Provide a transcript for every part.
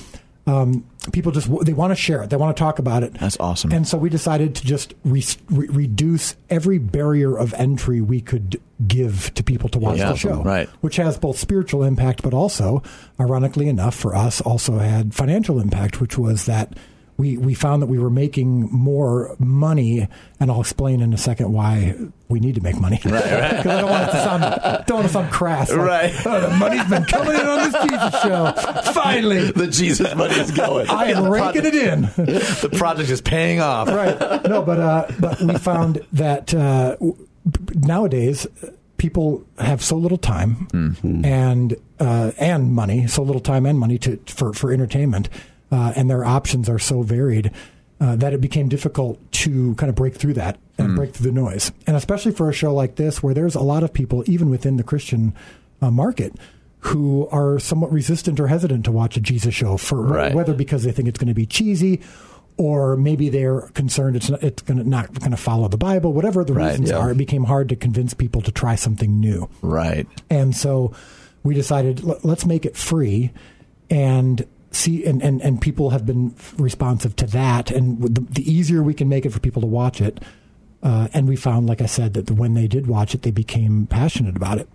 people they want to share it. They want to talk about it. That's awesome. And so we decided to just reduce every barrier of entry we could give to people to watch the show, which has both spiritual impact, but also, ironically enough, for us, also had financial impact, which was that. We found that we were making more money, and I'll explain in a second why we need to make money. Because I don't want to sound crass. Like, the money's been coming in on this Jesus show. Finally. The Jesus money is going. I am raking it in. The project is paying off. No, but we found that nowadays people have so little time and money, for entertainment. And their options are so varied that it became difficult to kind of break through that and break through the noise. And especially for a show like this, where there's a lot of people, even within the Christian market, who are somewhat resistant or hesitant to watch a Jesus show, whether because they think it's going to be cheesy or maybe they're concerned it's not going to follow the Bible, whatever the reasons are. It became hard to convince people to try something new. Right. And so we decided, let's make it free and see, and people have been responsive to that, and the easier we can make it for people to watch it, and we found, like I said, that when they did watch it, they became passionate about it.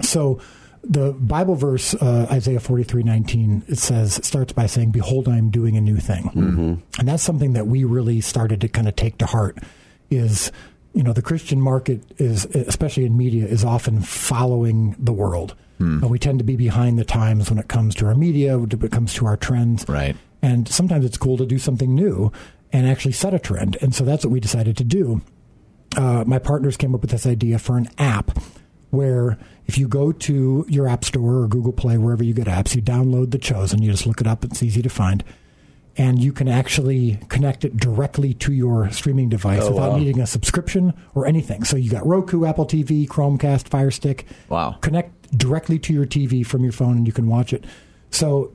So the Bible verse, Isaiah 43, 19, starts by saying, "Behold, I am doing a new thing." Mm-hmm. And that's something that we really started to kind of take to heart is, the Christian market is, especially in media, is often following the world. We tend to be behind the times when it comes to our media, when it comes to our trends. Right. And sometimes it's cool to do something new and actually set a trend. And so that's what we decided to do. My partners came up with this idea for an app where if you go to your app store or Google Play, wherever you get apps, you download The Chosen. You just look it up. It's easy to find. And you can actually connect it directly to your streaming device without needing a subscription or anything. So you got Roku, Apple TV, Chromecast, Fire Stick. Wow. Connect directly to your TV from your phone, and you can watch it. So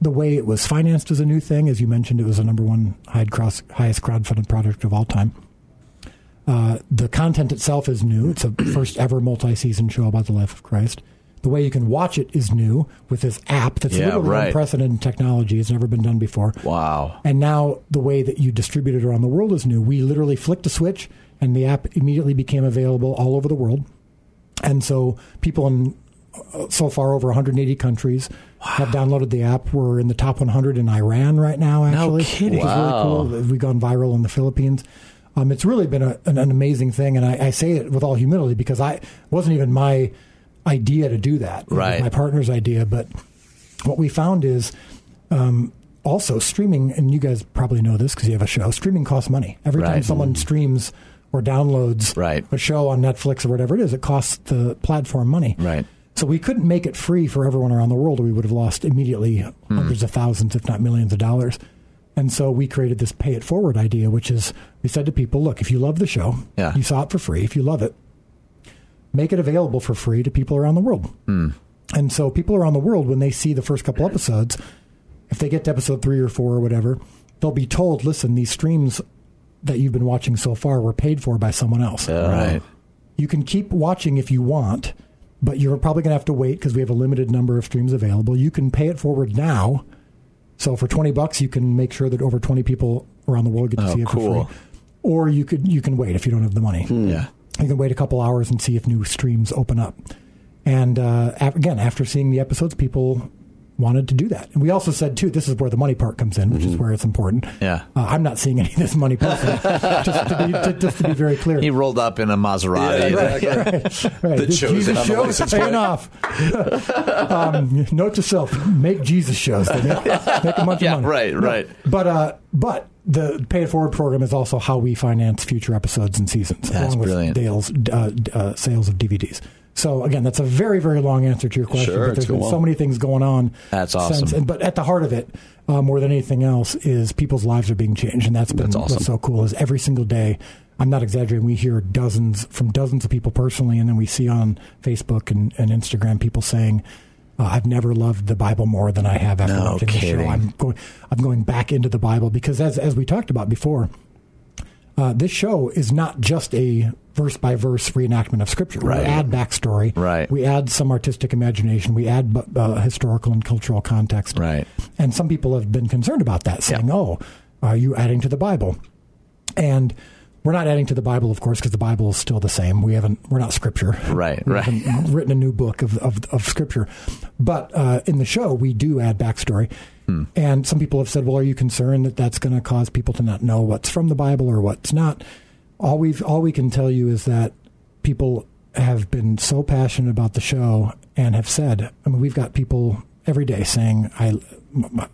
The way it was financed is a new thing. As you mentioned, it was the #1 highest crowdfunded project of all time. The content itself is new. It's a first ever multi-season show about the life of Christ. The way you can watch it is new with this app that's literally unprecedented technology. It's never been done before. Wow. And now the way that you distribute it around the world is new. We literally flicked a switch, and the app immediately became available all over the world. And so people in so far over 180 countries have downloaded the app. We're in the top 100 in Iran right now, actually. No kidding. Wow. Really cool. We've gone viral in the Philippines. It's really been an amazing thing, and I say it with all humility because it wasn't even my idea to do that. Right. It was my partner's idea, but what we found is also streaming, and you guys probably know this because you have a show, streaming costs money. Every time someone streams or downloads a show on Netflix or whatever it is, it costs the platform money. Right. So we couldn't make it free for everyone around the world, or we would have lost immediately hundreds of thousands, if not millions of dollars. And so we created this pay it forward idea, which is we said to people, look, if you love the show, you saw it for free, if you love it, make it available for free to people around the world. Mm. And so people around the world, when they see the first couple episodes, if they get to episode 3 or 4 or whatever, they'll be told, listen, these streams that you've been watching so far were paid for by someone else. Right. You can keep watching if you want, but you're probably going to have to wait because we have a limited number of streams available. You can pay it forward now. So for $20, you can make sure that over 20 people around the world get to see it for free. Or you can wait if you don't have the money. Yeah, you can wait a couple hours and see if new streams open up. And again, after seeing the episodes, people wanted to do that. And we also said, too, this is where the money part comes in, which is where it's important. Yeah, I'm not seeing any of this money personally, just to be very clear. He rolled up in a Maserati. The Chosen. Jesus shows paying off. Note to self, make Jesus shows. Make a bunch of money. Right. But the Pay It Forward program is also how we finance future episodes and seasons. That's along with sales of DVDs. So, again, that's a very, very long answer to your question. Sure, but there's been so many things going on. That's awesome. But at the heart of it, more than anything else, is people's lives are being changed. And that's awesome. What's so cool is every single day, I'm not exaggerating, we hear from dozens of people personally, and then we see on Facebook and Instagram people saying, I've never loved the Bible more than I have after watching the show. I'm going back into the Bible because, as we talked about before, this show is not just a verse-by-verse reenactment of Scripture. We add backstory. We add some artistic imagination. We add historical and cultural context. And some people have been concerned about that, saying, oh, are you adding to the Bible? And we're not adding to the Bible, of course, because the Bible is still the same. We're not Scripture. We haven't written a new book of Scripture. But in the show, we do add backstory. And some people have said, well, are you concerned that that's going to cause people to not know what's from the Bible or what's not? All we can tell you is that people have been so passionate about the show and have said, I mean, we've got people every day saying, my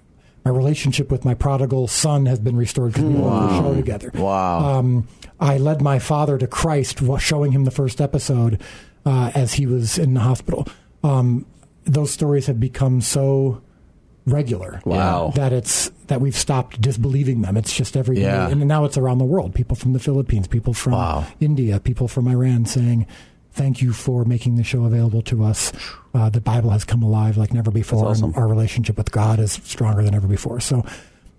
relationship with my prodigal son has been restored because we watched the show together. Wow. I led my father to Christ while showing him the first episode as he was in the hospital. Those stories have become so regular that we've stopped disbelieving them. It's just every day. And now it's around the world, people from the Philippines, people from India, people from Iran saying thank you for making the show available to us. The Bible has come alive like never before. Awesome. And our relationship with God is stronger than ever before. So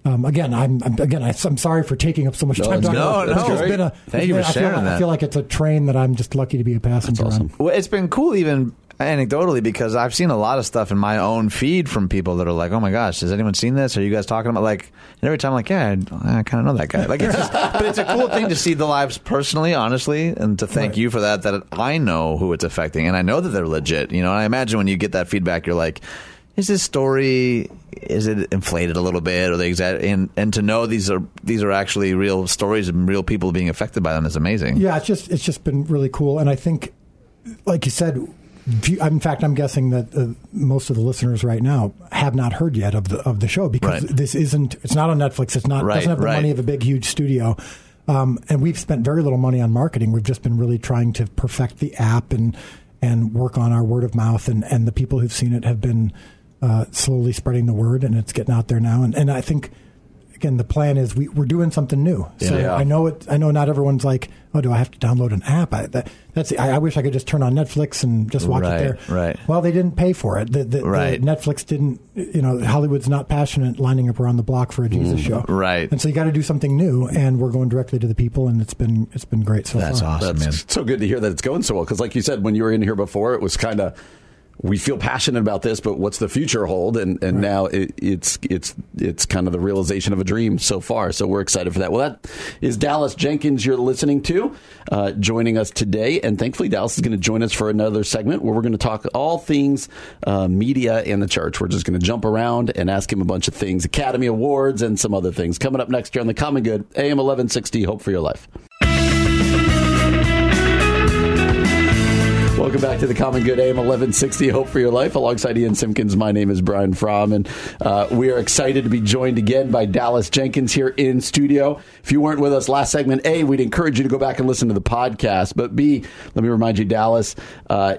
again, I'm sorry for taking up so much time. Thank you for sharing that. I feel like it's a train that I'm just lucky to be a passenger on. Well, it's been cool even anecdotally, because I've seen a lot of stuff in my own feed from people that are like, oh my gosh, has anyone seen this? Are you guys talking about and every time I'm like, yeah, I kind of know that guy. It's just, but it's a cool thing to see the lives personally, honestly, and to thank you for that I know who it's affecting and I know that they're legit. And I imagine when you get that feedback, you're like, is this story, is it inflated a little bit? Or and to know these are actually real stories and real people being affected by them is amazing. Yeah, it's just been really cool. And I think, like you said, in fact, I'm guessing that most of the listeners right now have not heard yet of the show because this isn't. It's not on Netflix. It's not. Doesn't have the money of a big, huge studio. And we've spent very little money on marketing. We've just been really trying to perfect the app and work on our word of mouth. And the people who've seen it have been slowly spreading the word, and it's getting out there now. And I think. and the plan is we're doing something new. Yeah. So yeah. I know not everyone's like, oh, do I have to download an app? I wish I could just turn on Netflix and just watch it there. Right. Well, they didn't pay for it. The Netflix didn't, Hollywood's not passionate lining up around the block for a Jesus show. Right. And so you got to do something new, and we're going directly to the people, and it's been great so far. That's awesome, man. It's so good to hear that it's going so well, because like you said, when you were in here before, it was kind of, we feel passionate about this, but what's the future hold? And now it's kind of the realization of a dream so far. So we're excited for that. Well, that is Dallas Jenkins you're listening to, joining us today. And thankfully, Dallas is going to join us for another segment where we're going to talk all things media and the church. We're just going to jump around and ask him a bunch of things, Academy Awards and some other things. Coming up next year on The Common Good, AM 1160, Hope for Your Life. Welcome back to The Common Good, AM 1160, Hope for Your Life. Alongside Ian Simpkins, my name is Brian Fromm, and we are excited to be joined again by Dallas Jenkins here in studio. If you weren't with us last segment, A, we'd encourage you to go back and listen to the podcast, but B, let me remind you, Dallas,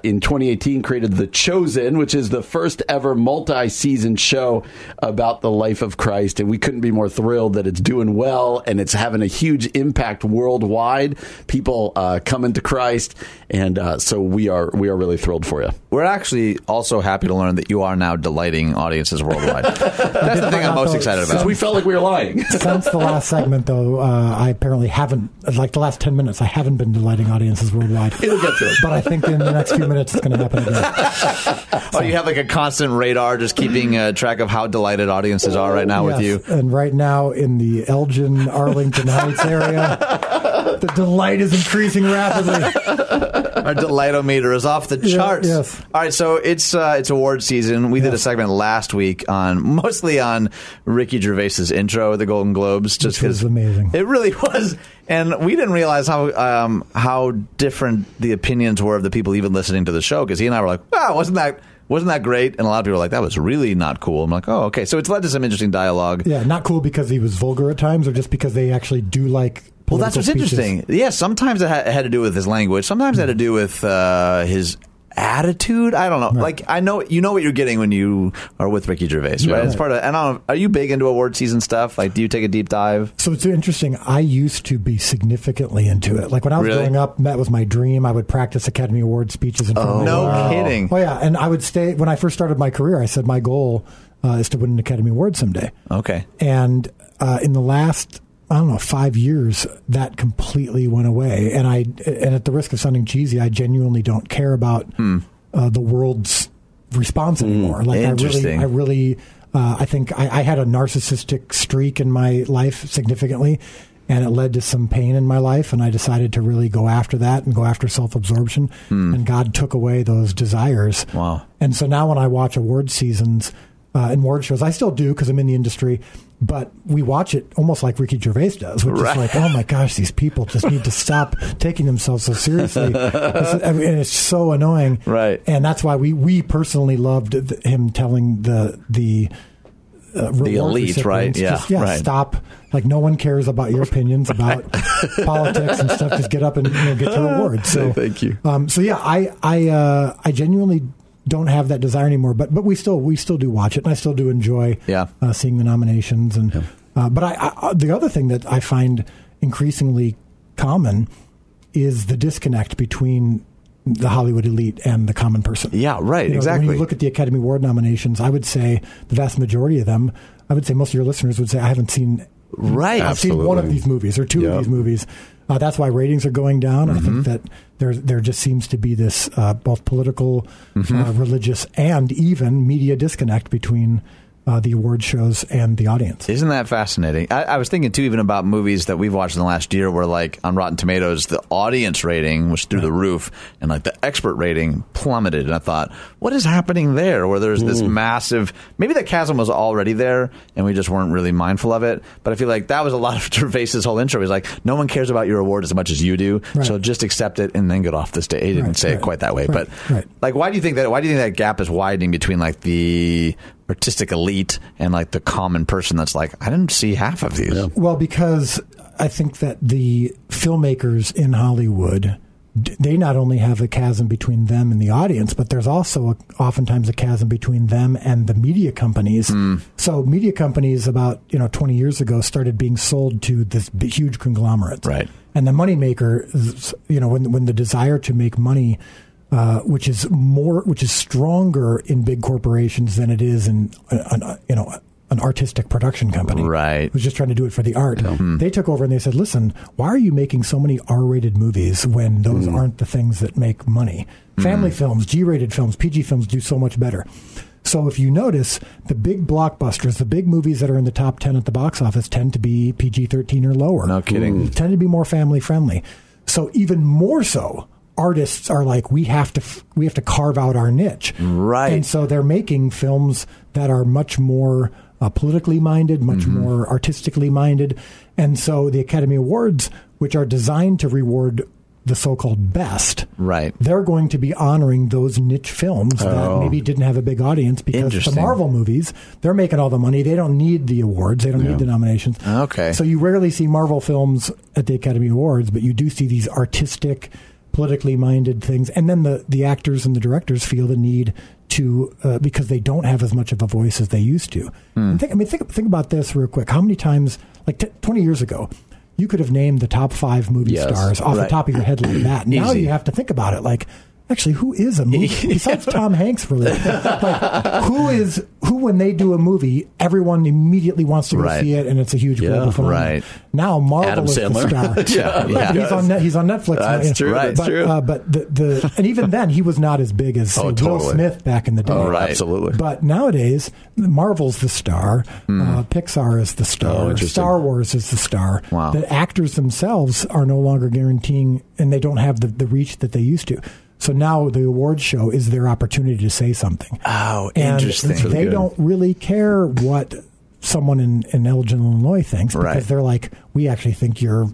in 2018, created The Chosen, which is the first ever multi-season show about the life of Christ, and we couldn't be more thrilled that it's doing well, and it's having a huge impact worldwide. People coming to Christ, and so we are really thrilled for you. We're actually also happy to learn that you are now delighting audiences worldwide. That's the thing I'm most excited about. Since we felt like we were lying. Since the last segment, though, I apparently haven't, like the last 10 minutes, I haven't been delighting audiences worldwide. It'll get to it. But I think in the next few minutes, it's going to happen again. So. Oh, you have like a constant radar just keeping track of how delighted audiences are right now with you. And right now in the Elgin, Arlington Heights area... The delight is increasing rapidly. Our delight-o-meter is off the charts. Yeah, yes. All right, so it's award season. We did a segment last week mostly on Ricky Gervais's intro at the Golden Globes. Just because amazing. It really was. And we didn't realize how different the opinions were of the people even listening to the show, because he and I were like, wow, wasn't that great? And a lot of people are like, that was really not cool. I'm like, oh, okay. So it's led to some interesting dialogue. Yeah, not cool because he was vulgar at times, or just because they actually do like political speeches. Interesting. Yeah, sometimes it had to do with his language. Sometimes it had to do with his attitude. I don't know. Right. Like, I know you know what you're getting when you are with Ricky Gervais, right? It's part of. And I don't know, are you big into award season stuff? Like, do you take a deep dive? So it's interesting. I used to be significantly into it. Like when I was growing up, that was my dream. I would practice Academy Award speeches in front of me. No kidding. Oh yeah, and I would stay. When I first started my career, I said my goal is to win an Academy Award someday. Okay. And in the last, I don't know, 5 years, that completely went away. And at the risk of sounding cheesy, I genuinely don't care about the world's response anymore. Like I think I had a narcissistic streak in my life significantly, and it led to some pain in my life. And I decided to really go after that and go after self-absorption. And God took away those desires. Wow. And so now when I watch award seasons and award shows, I still do because I'm in the industry, but we watch it almost like Ricky Gervais does, which is like, oh my gosh, these people just need to stop taking themselves so seriously. And it's so annoying. Right. And that's why we personally loved him telling the elite, right? Yeah, stop. Like, no one cares about your opinions about politics and stuff. Just get up and get your award. So thank you. So yeah, I genuinely don't have that desire anymore, but we still do watch it, and I still do enjoy seeing the nominations. And but the other thing that I find increasingly common is the disconnect between the Hollywood elite and the common person. Yeah, right, exactly. When you look at the Academy Award nominations, I would say the vast majority of them, I would say most of your listeners would say, I haven't seen I've seen one of these movies or two of these movies. That's why ratings are going down. I think that there just seems to be this both political, religious, and even media disconnect between the award shows and the audience. Isn't that fascinating? I was thinking, too, even about movies that we've watched in the last year where, like, on Rotten Tomatoes, the audience rating was through the roof, and, like, the expert rating plummeted. And I thought, what is happening there? Where there's this massive... Maybe the chasm was already there, and we just weren't really mindful of it. But I feel like that was a lot of Gervais's whole intro. He's like, no one cares about your award as much as you do, so just accept it and then get off the stage. He didn't say it quite that way. But, like, why do you think that gap is widening between, like, the... artistic elite and like the common person that's like, I didn't see half of these? Well, because I think that the filmmakers in Hollywood they not only have a chasm between them and the audience, but there's also oftentimes a chasm between them and the media companies. Mm. So media companies about 20 years ago started being sold to this huge conglomerate. Right. And the moneymaker, when the desire to make money, which is stronger in big corporations than it is in an artistic production company, right, who's just trying to do it for the art. Mm-hmm. They took over and they said, listen, why are you making so many R-rated movies when those aren't the things that make money? Mm. Family films, G-rated films, PG films do so much better. So if you notice, the big blockbusters, the big movies that are in the top 10 at the box office tend to be PG-13 or lower. No kidding. They tend to be more family-friendly. So even more so, artists are like, we have to carve out our niche. Right. And so they're making films that are much more politically minded, much more artistically minded. And so the Academy Awards, which are designed to reward the so-called best, right, they're going to be honoring those niche films that maybe didn't have a big audience, because the Marvel movies, they're making all the money. They don't need the awards. They don't need the nominations. Okay. So you rarely see Marvel films at the Academy Awards, but you do see these artistic, politically minded things. And then the actors and the directors feel the need to because they don't have as much of a voice as they used to. Mm. And think about this real quick. How many times, 20 years ago, you could have named the top 5 movie stars off the top of your head like that. Now you have to think about it. Actually, who is a movie besides Tom Hanks? Really, who when they do a movie, everyone immediately wants to go see it, and it's a huge global phenomenon. Right. Now Marvel Adam is Sandler. The star. He's on Netflix. That's true. Right, but, true. But and even then he was not as big as Will Smith back in the day. Oh, right. Absolutely. But nowadays Marvel's the star. Pixar is the star. Star Wars is the star. Wow. The actors themselves are no longer guaranteeing, and they don't have the reach that they used to. So now the awards show is their opportunity to say something. Oh, interesting. And they don't really care what someone in Elgin, Illinois thinks, because they're like, we actually think you're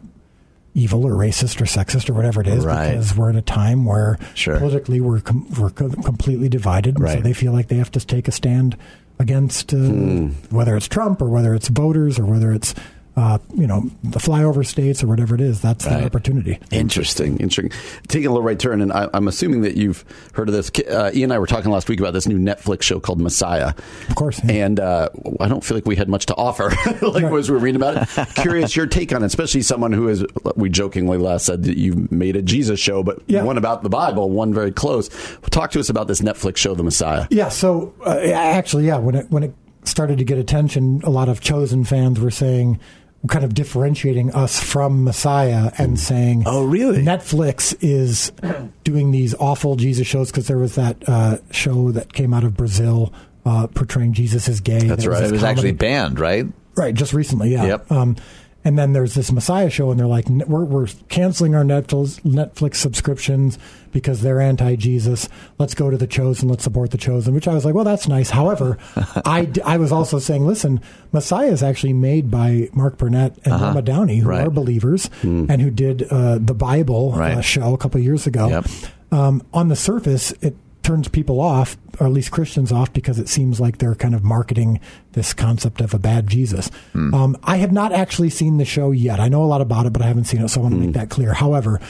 evil or racist or sexist or whatever it is, because we're in a time where politically we're completely divided. Right. So they feel like they have to take a stand against whether it's Trump or whether it's voters or whether it's the flyover states or whatever it is. That's the opportunity. Interesting. Taking a little right turn, and I'm assuming that you've heard of this. Ian and I were talking last week about this new Netflix show called Messiah. Of course. Yeah. And I don't feel like we had much to offer as we were reading about it. Curious your take on it, especially someone who is, we jokingly last said that you made a Jesus show, but one about the Bible, one very close. Talk to us about this Netflix show, The Messiah. Yeah, so when it started to get attention, a lot of Chosen fans were saying, kind of differentiating us from Messiah and saying, "Oh, really? Netflix is doing these awful Jesus shows," because there was that show that came out of Brazil portraying Jesus as gay. That's right. It was actually banned, right? Right, just recently. Yeah. Yep. And then there's this Messiah show, and they're like, "We're canceling our Netflix subscriptions because they're anti-Jesus. Let's go to The Chosen. Let's support The Chosen," which I was like, well, that's nice. However, I was also saying, listen, Messiah is actually made by Mark Burnett and Norma Downey, who are believers and who did the Bible show a couple of years ago. Yep. On the surface, it turns people off, or at least Christians off, because it seems like they're kind of marketing this concept of a bad Jesus. Mm. I have not actually seen the show yet. I know a lot about it, but I haven't seen it, so I want to make that clear. However,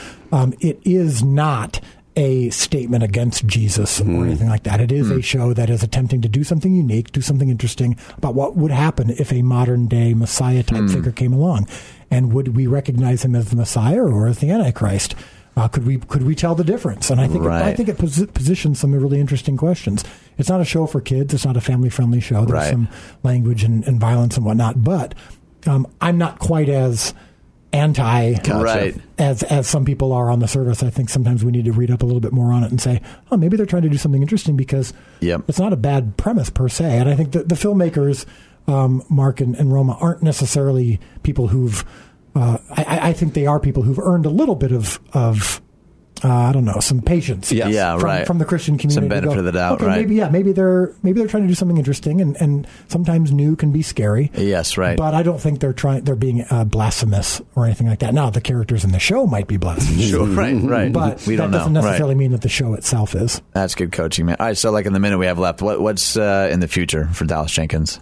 it is not a statement against Jesus or anything like that. It is a show that is attempting to do something unique, do something interesting about what would happen if a modern-day Messiah-type figure came along. And would we recognize him as the Messiah or as the Antichrist? Could we tell the difference? And I think it positions some really interesting questions. It's not a show for kids. It's not a family-friendly show. There's some language and violence and whatnot. But I'm not quite as anti as some people are on the service. I think sometimes we need to read up a little bit more on it and say, oh, maybe they're trying to do something interesting, because it's not a bad premise per se. And I think the filmmakers, Mark and Roma, aren't necessarily people who've... I think they are people who've earned a little bit of some patience. From the Christian community, some benefit of the doubt. Okay, maybe they're trying to do something interesting, and sometimes new can be scary. Yes, right. But I don't think they're being blasphemous or anything like that. Now, the characters in the show might be blasphemous. Sure, right. But we don't know. That doesn't necessarily mean that the show itself is. That's good coaching, man. All right, so in the minute we have left, what's in the future for Dallas Jenkins?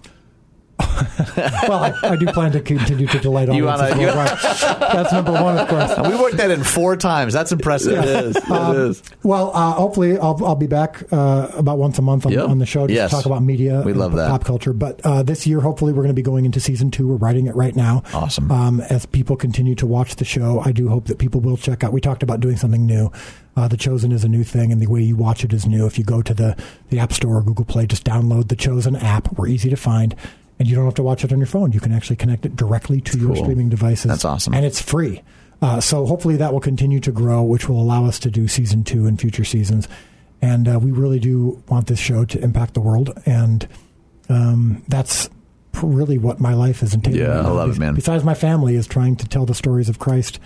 Well, I do plan to continue to delight audiences. That's number one, of course. We worked that in 4 times. That's impressive. Yeah. It is. It is. Well, hopefully I'll be back about once a month on the show to talk about media. We love that. Pop culture. But this year, hopefully, we're going to be going into season 2. We're writing it right now. Awesome. As people continue to watch the show, I do hope that people will check out. We talked about doing something new. The Chosen is a new thing, and the way you watch it is new. If you go to the App Store or Google Play, just download the Chosen app. We're easy to find. And you don't have to watch it on your phone. You can actually connect it directly to your streaming devices. That's awesome. And it's free. So hopefully that will continue to grow, which will allow us to do season 2 and future seasons. And we really do want this show to impact the world. And that's really what my life is entailing. Yeah, I love it, man. Besides my family is trying to tell the stories of Christ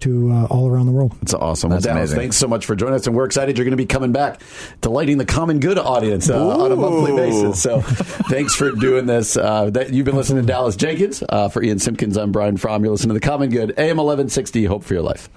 to all around the world. It's awesome. Well, Dallas, thanks so much for joining us, and we're excited you're going to be coming back, delighting the common good audience on a monthly basis. So thanks for doing this. You've been listening to Dallas Jenkins. For Ian Simpkins, I'm Brian Fromm. You're listening to The Common Good, AM 1160, Hope for Your Life.